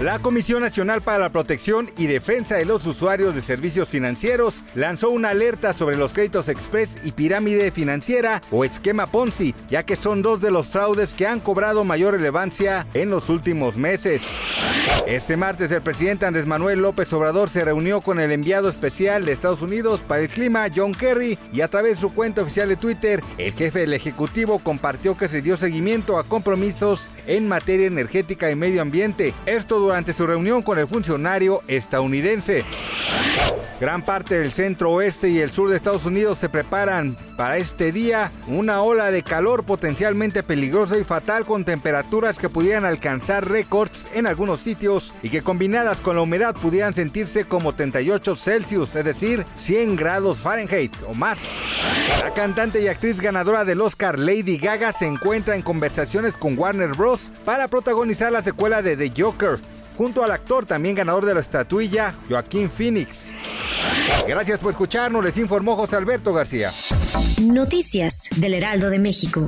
La Comisión Nacional para la Protección y Defensa de los Usuarios de Servicios Financieros lanzó una alerta sobre los créditos express y pirámide financiera o esquema Ponzi, ya que son dos de los fraudes que han cobrado mayor relevancia en los últimos meses. Este martes el presidente Andrés Manuel López Obrador se reunió con el enviado especial de Estados Unidos para el clima, John Kerry, y a través de su cuenta oficial de Twitter, el jefe del Ejecutivo compartió que se dio seguimiento a compromisos en materia energética y medio ambiente. Esto durante su reunión con el funcionario estadounidense. Gran parte del centro oeste y el sur de Estados Unidos se preparan para este día, una ola de calor potencialmente peligrosa y fatal con temperaturas que pudieran alcanzar récords en algunos sitios y que combinadas con la humedad pudieran sentirse como 38 Celsius, es decir, 100 grados Fahrenheit o más. La cantante y actriz ganadora del Oscar Lady Gaga se encuentra en conversaciones con Warner Bros. Para protagonizar la secuela de The Joker, junto al actor también ganador de la estatuilla, Joaquín Phoenix. Gracias por escucharnos, les informó José Alberto García. Noticias del Heraldo de México.